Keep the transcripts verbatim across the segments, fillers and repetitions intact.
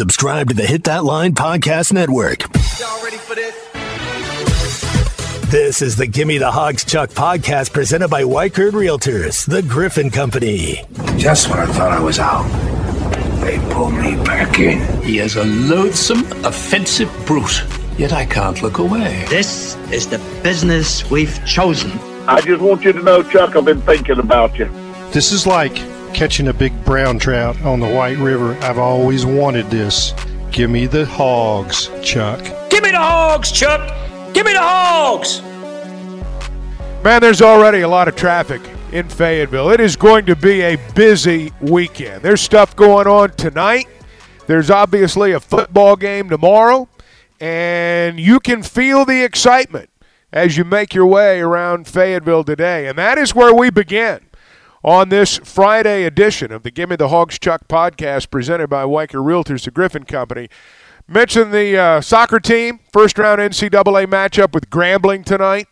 Subscribe to the Hit That Line Podcast Network. Y'all ready for this? This is the Gimme the Hogs Chuck podcast presented by Weichert Realtors, the Griffin Company. Just when I thought I was out, they pulled me back in. He is a loathsome, offensive brute, yet I can't look away. This is the business we've chosen. I just want you to know, Chuck, I've been thinking about you. This is like catching a big brown trout on the White River. I've always wanted this. Gimme the Hogs, Chuck. Gimme the Hogs, Chuck! Give me the Hogs! Man, there's already a lot of traffic in Fayetteville. It is going to be a busy weekend. There's stuff going on tonight. There's obviously a football game tomorrow. And you can feel the excitement as you make your way around Fayetteville today. And that is where we begin on this Friday edition of the Gimme the Hogs Chuck podcast presented by Weichert Realtors, the Griffin Company. Mentioned the uh, soccer team, first-round N C double A matchup with Grambling tonight.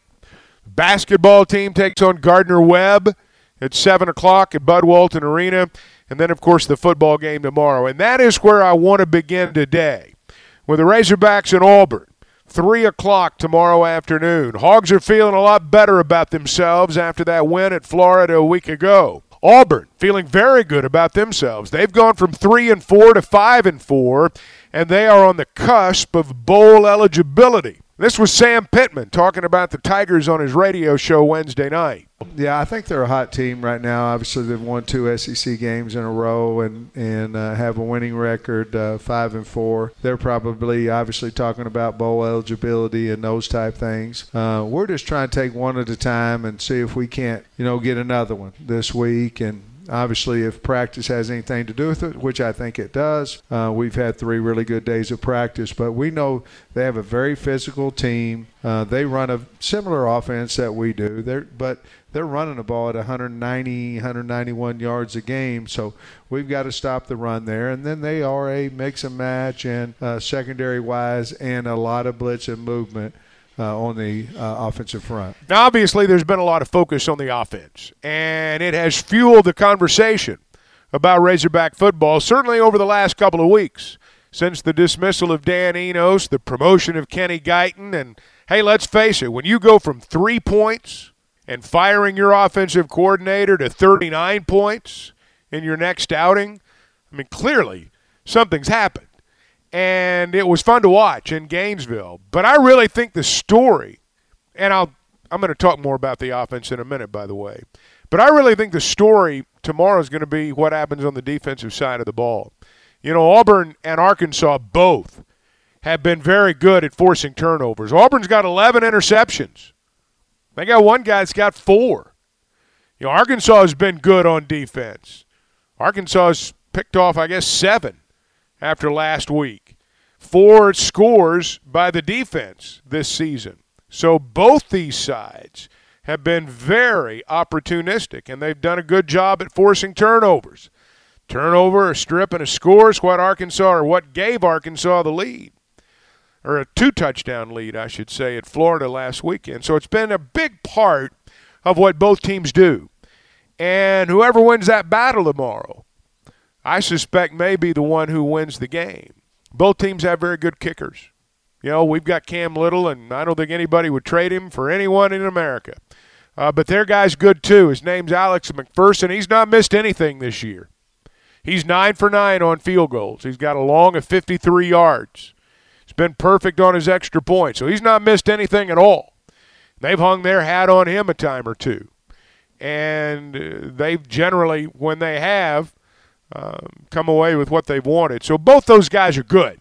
Basketball team takes on Gardner-Webb at seven o'clock at Bud Walton Arena. And then, of course, the football game tomorrow. And that is where I want to begin today, with the Razorbacks in Auburn, three o'clock tomorrow afternoon. Hogs are feeling a lot better about themselves after that win at Florida a week ago. Auburn feeling very good about themselves. They've gone from three and four to five and four, and they are on the cusp of bowl eligibility. This was Sam Pittman talking about the Tigers on his radio show Wednesday night. Yeah, I think they're a hot team right now. Obviously, they've won two S E C games in a row and and uh, have a winning record, uh, five and four. They're probably obviously talking about bowl eligibility and those type things. Uh, we're just trying to take one at a time and see if we can't, you know, get another one this week. And obviously, if practice has anything to do with it, which I think it does, uh, we've had three really good days of practice. But we know they have a very physical team. Uh, they run a similar offense that we do, they're, but they're running the ball at one ninety, one ninety-one yards a game. So we've got to stop the run there. And then they are a mix and match and uh, secondary-wise and a lot of blitz and movement. Uh, on the uh, offensive front. Now, obviously, there's been a lot of focus on the offense, and it has fueled the conversation about Razorback football, certainly over the last couple of weeks, since the dismissal of Dan Enos, the promotion of Kenny Guyton, and, hey, let's face it, when you go from three points and firing your offensive coordinator to thirty-nine points in your next outing, I mean, clearly something's happened. And it was fun to watch in Gainesville. But I really think the story, and I'll, I'm going to talk more about the offense in a minute, by the way. But I really think the story tomorrow is going to be what happens on the defensive side of the ball. You know, Auburn and Arkansas both have been very good at forcing turnovers. Auburn's got eleven interceptions. They got one guy that's got four. You know, Arkansas has been good on defense. Arkansas has picked off, I guess, seven. After last week, four scores by the defense this season. So both these sides have been very opportunistic, and they've done a good job at forcing turnovers. Turnover, a strip, and a score is what Arkansas, or what gave Arkansas the lead, or a two-touchdown lead, I should say, at Florida last weekend. So it's been a big part of what both teams do. And whoever wins that battle tomorrow, I suspect may be the one who wins the game. Both teams have very good kickers. You know, we've got Cam Little, and I don't think anybody would trade him for anyone in America. Uh, but their guy's good, too. His name's Alex McPherson. He's not missed anything this year. He's nine for nine on field goals. He's got a long of fifty-three yards. He's been perfect on his extra point, so he's not missed anything at all. They've hung their hat on him a time or two. And they've generally, when they have, Um, come away with what they've wanted. So both those guys are good.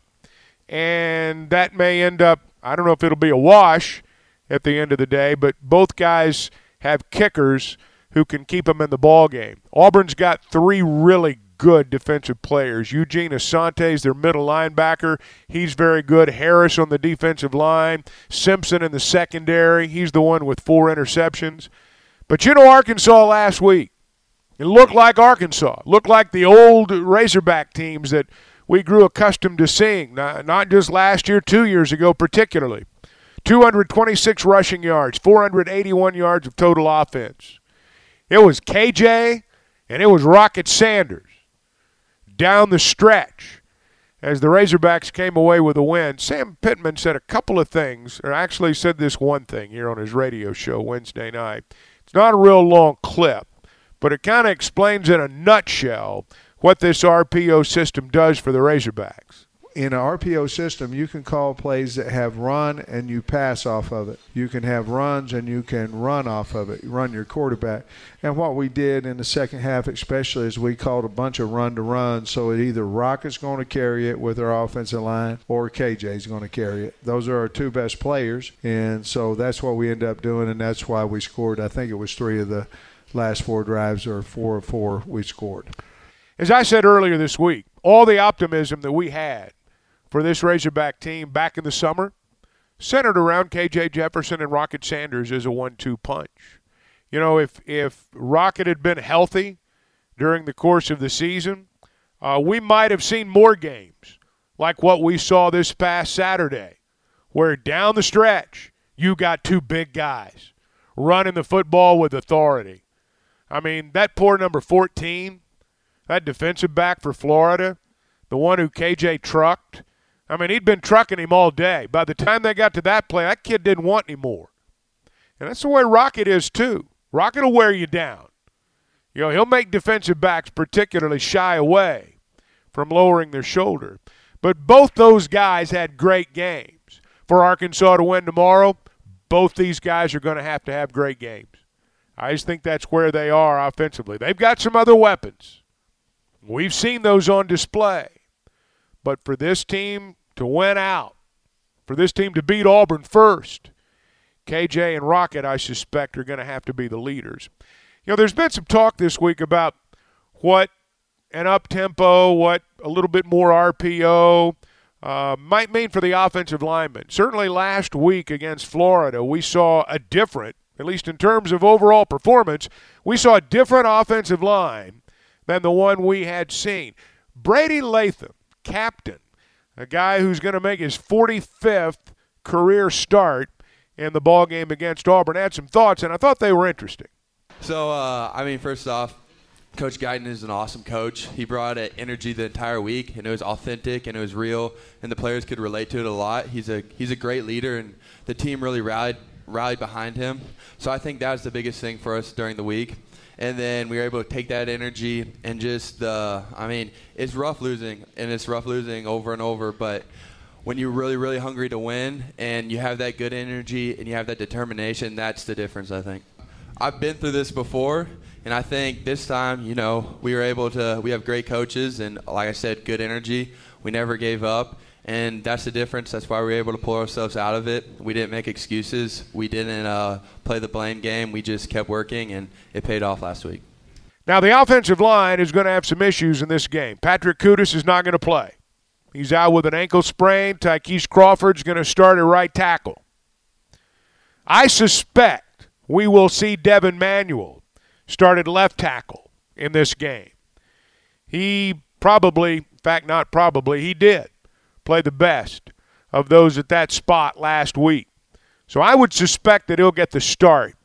And that may end up, I don't know if it'll be a wash at the end of the day, but both guys have kickers who can keep them in the ball game. Auburn's got three really good defensive players. Eugene Asante is their middle linebacker. He's very good. Harris on the defensive line. Simpson in the secondary. He's the one with four interceptions. But you know, Arkansas last week, it looked like Arkansas, looked like the old Razorback teams that we grew accustomed to seeing, not just last year, two years ago particularly. two hundred twenty-six rushing yards, four hundred eighty-one yards of total offense. It was K J and it was Rocket Sanders down the stretch. as the Razorbacks came away with a win, Sam Pittman said a couple of things, or actually said this one thing here on his radio show Wednesday night. It's not a real long clip, but it kind of explains in a nutshell what this R P O system does for the Razorbacks. In an R P O system, you can call plays that have run and you pass off of it. You can have runs and you can run off of it, run your quarterback. And what we did in the second half especially is we called a bunch of run-to-run, so it either Rocket's going to carry it with our offensive line or K J's going to carry it. Those are our two best players, and so that's what we end up doing, and that's why we scored. I think it was three of the last four drives or four of four we scored. As I said earlier this week, all the optimism that we had for this Razorback team back in the summer centered around K J Jefferson and Rocket Sanders as a one two punch. You know, if if Rocket had been healthy during the course of the season, uh, we might have seen more games like what we saw this past Saturday, where down the stretch you got two big guys running the football with authority. I mean, that poor number fourteen, that defensive back for Florida, the one who K J trucked, I mean, he'd been trucking him all day. By the time they got to that play, that kid didn't want any more. And that's the way Rocket is, too. Rocket will wear you down. You know, he'll make defensive backs particularly shy away from lowering their shoulder. But both those guys had great games. For Arkansas to win tomorrow, both these guys are going to have to have great games. I just think that's where they are offensively. They've got some other weapons. We've seen those on display. But for this team to win out, for this team to beat Auburn first, K J and Rocket, I suspect, are going to have to be the leaders. You know, there's been some talk this week about what an up-tempo, what a little bit more R P O uh, might mean for the offensive linemen. Certainly last week against Florida, we saw a different, at least in terms of overall performance, we saw a different offensive line than the one we had seen. Brady Latham, captain, a guy who's going to make his forty-fifth career start in the ballgame against Auburn, had some thoughts, and I thought they were interesting. So, uh, I mean, first off, Coach Guyton is an awesome coach. He brought an energy the entire week, and it was authentic, and it was real, and the players could relate to it a lot. He's a he's a great leader, and the team really rallied, rallied behind him. So I think that was the biggest thing for us during the week. And then we were able to take that energy and just, uh, I mean, it's rough losing, and it's rough losing over and over. But when you're really, really hungry to win and you have that good energy and you have that determination, that's the difference, I think. I've been through this before, and I think this time, you know, we were able to – we have great coaches and, like I said, good energy. We never gave up, and that's the difference. That's why we were able to pull ourselves out of it. We didn't make excuses. We didn't uh, play the blame game. We just kept working, and it paid off last week. Now, the offensive line is going to have some issues in this game. Patrick Kudis is not going to play. He's out with an ankle sprain. Tykees Crawford's going to start at right tackle. I suspect we will see Devin Manuel start at left tackle in this game. He probably, in fact, not probably, he did play the best of those at that spot last week. So I would suspect that he'll get the start.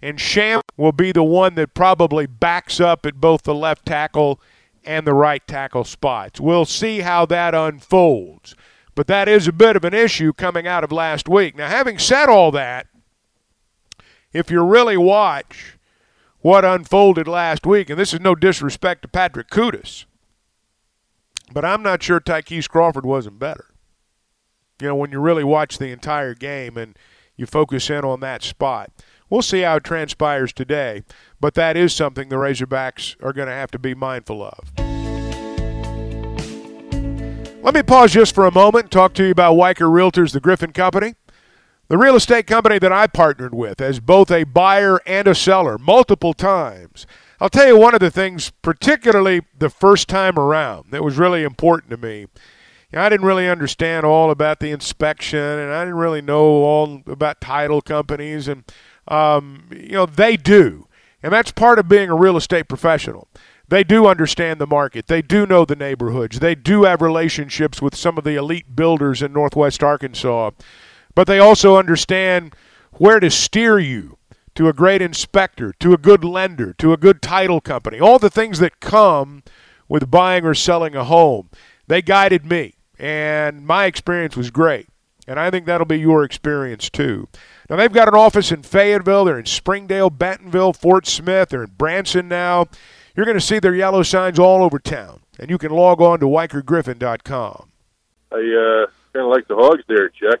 And Sham will be the one that probably backs up at both the left tackle and the right tackle spots. We'll see how that unfolds. But that is a bit of an issue coming out of last week. Now, having said all that, if you really watch what unfolded last week, and this is no disrespect to Patrick Kudis, but I'm not sure Tykees Crawford wasn't better. You know, when you really watch the entire game and you focus in on that spot. We'll see how it transpires today, but that is something the Razorbacks are going to have to be mindful of. Let me pause just for a moment and talk to you about Weichert Realtors, the Griffin Company. The real estate company that I partnered with as both a buyer and a seller multiple times. I'll tell you one of the things, particularly the first time around, that was really important to me. You know, I didn't really understand all about the inspection, and I didn't really know all about title companies, and um, you know they do, and that's part of being a real estate professional. They do understand the market. They do know the neighborhoods. They do have relationships with some of the elite builders in Northwest Arkansas, but they also understand where to steer you to a great inspector, to a good lender, to a good title company, all the things that come with buying or selling a home. They guided me and my experience was great. And I think that'll be your experience too. Now, they've got an office in Fayetteville. They're in Springdale, Bentonville, Fort Smith. They're in Branson now. You're going to see their yellow signs all over town. And you can log on to Weichert Griffin dot com. I uh, kind of like the Hogs there, Chuck.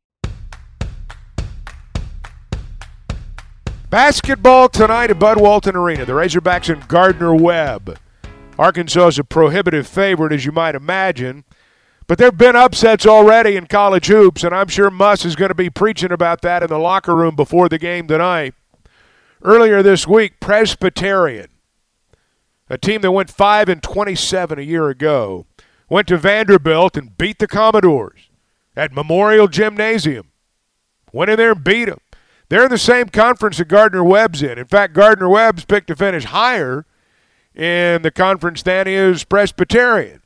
Basketball tonight at Bud Walton Arena. The Razorbacks and Gardner-Webb. Arkansas is a prohibitive favorite, as you might imagine. But there have been upsets already in college hoops, and I'm sure Muss is going to be preaching about that in the locker room before the game tonight. Earlier this week, Presbyterian, a team that went five and twenty-seven a year ago, went to Vanderbilt and beat the Commodores at Memorial Gymnasium. Went in there and beat them. They're in the same conference that Gardner-Webb's in. In fact, Gardner-Webb's picked to finish higher in the conference than is Presbyterian.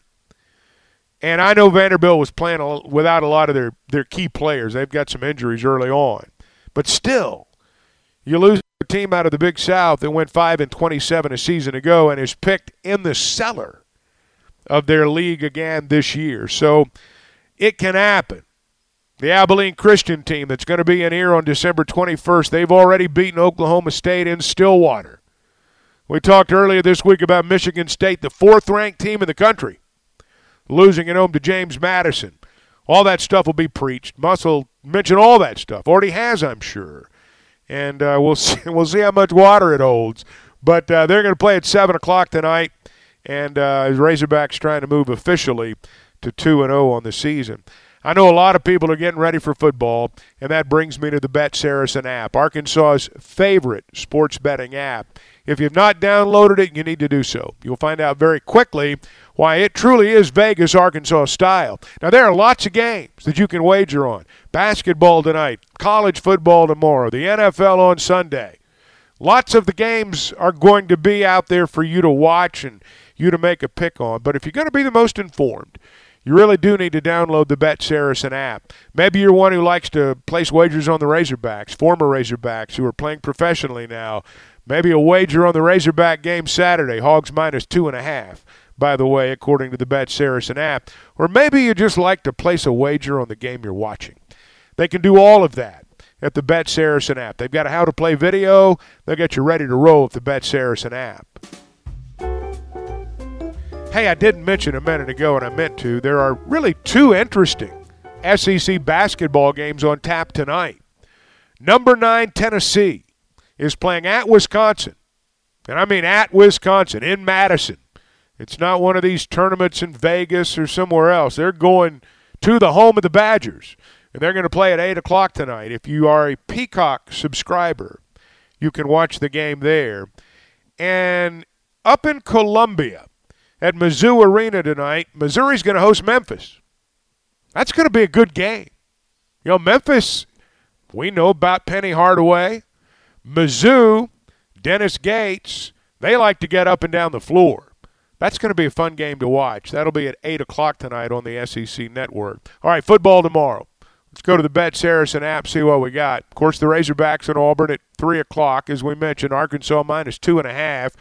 And I know Vanderbilt was playing a, without a lot of their, their key players. They've got some injuries early on. But still, you lose a team out of the Big South that went five and twenty-seven a season ago and is picked in the cellar of their league again this year. So it can happen. The Abilene Christian team that's going to be in here on December twenty-first, they've already beaten Oklahoma State in Stillwater. We talked earlier this week about Michigan State, the fourth-ranked team in the country, losing at home to James Madison. All that stuff will be preached. Muss will mention all that stuff. Already has, I'm sure. And uh, we'll see, we'll see how much water it holds. But uh, they're going to play at seven o'clock tonight, and uh, Razorbacks trying to move officially to two and oh on the season. I know a lot of people are getting ready for football, and that brings me to the Bet Saracen app, Arkansas's favorite sports betting app. If you've not downloaded it, you need to do so. You'll find out very quickly why it truly is Vegas, Arkansas style. Now, there are lots of games that you can wager on. Basketball tonight, college football tomorrow, the N F L on Sunday. Lots of the games are going to be out there for you to watch and you to make a pick on. But if you're going to be the most informed, you really do need to download the Bet Saracen app. Maybe you're one who likes to place wagers on the Razorbacks, former Razorbacks who are playing professionally now. Maybe a wager on the Razorback game Saturday, Hogs minus two and a half, by the way, according to the Bet Saracen app. Or maybe you just like to place a wager on the game you're watching. They can do all of that at the Bet Saracen app. They've got a how to play video. They'll get you ready to roll with the Bet Saracen app. Hey, I didn't mention a minute ago, and I meant to, there are really two interesting S E C basketball games on tap tonight. Number nine, Tennessee, is playing at Wisconsin. And I mean at Wisconsin, in Madison. It's not one of these tournaments in Vegas or somewhere else. They're going to the home of the Badgers, and they're going to play at eight o'clock tonight. If you are a Peacock subscriber, you can watch the game there. And up in Columbia, at Mizzou Arena tonight, Missouri's going to host Memphis. That's going to be a good game. You know, Memphis, we know about Penny Hardaway. Mizzou, Dennis Gates, they like to get up and down the floor. That's going to be a fun game to watch. That'll be at eight o'clock tonight on the S E C Network. All right, football tomorrow. Let's go to the Bet Saracen app, see what we got. Of course, the Razorbacks in Auburn at three o'clock. As we mentioned, Arkansas minus two and a half.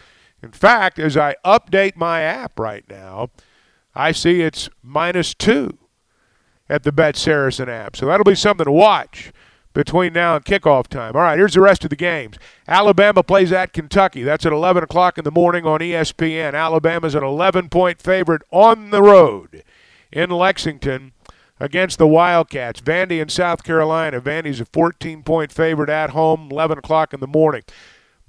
In fact, as I update my app right now, I see it's minus two at the Bet Saracen app. So that'll be something to watch between now and kickoff time. All right, here's the rest of the games. Alabama plays at Kentucky. That's at eleven o'clock in the morning on E S P N. Alabama's an eleven-point favorite on the road in Lexington against the Wildcats. Vandy in South Carolina. Vandy's a fourteen-point favorite at home, eleven o'clock in the morning.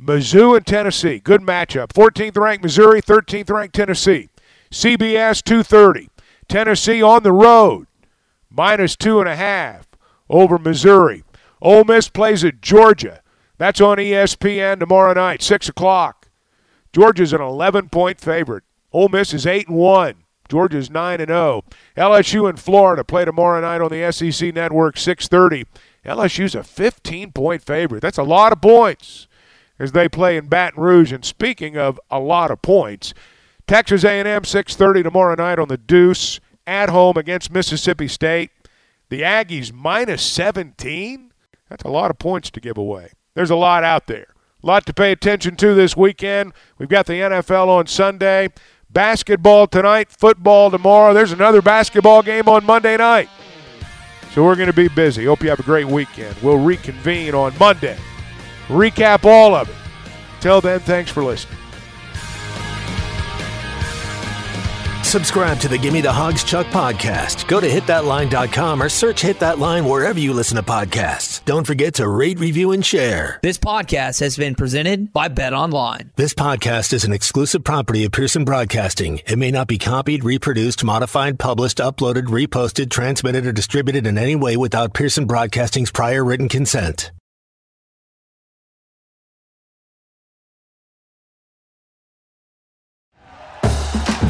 Mizzou and Tennessee, good matchup. fourteenth-ranked Missouri, thirteenth-ranked Tennessee. C B S, two thirty. Tennessee on the road, minus two and a half over Missouri. Ole Miss plays at Georgia. That's on E S P N tomorrow night, six o'clock. Georgia's an eleven-point favorite. Ole Miss is eight and one. Georgia's nine and oh. L S U and Florida play tomorrow night on the S E C Network, six thirty. L S U's a fifteen-point favorite. That's a lot of points as they play in Baton Rouge. And speaking of a lot of points, Texas A and M six thirty tomorrow night on the Deuce at home against Mississippi State. The Aggies minus seventeen. That's a lot of points to give away. There's a lot out there. A lot to pay attention to this weekend. We've got the N F L on Sunday. Basketball tonight, football tomorrow. There's another basketball game on Monday night. So we're going to be busy. Hope you have a great weekend. We'll reconvene on Monday. Recap all of it. Till then, thanks for listening. Subscribe to the Gimme the Hogs Chuck podcast. Go to hit that line dot com or search Hit That Line wherever you listen to podcasts. Don't forget to rate, review, and share. This podcast has been presented by BetOnline. This podcast is an exclusive property of Pearson Broadcasting. It may not be copied, reproduced, modified, published, uploaded, reposted, transmitted, or distributed in any way without Pearson Broadcasting's prior written consent.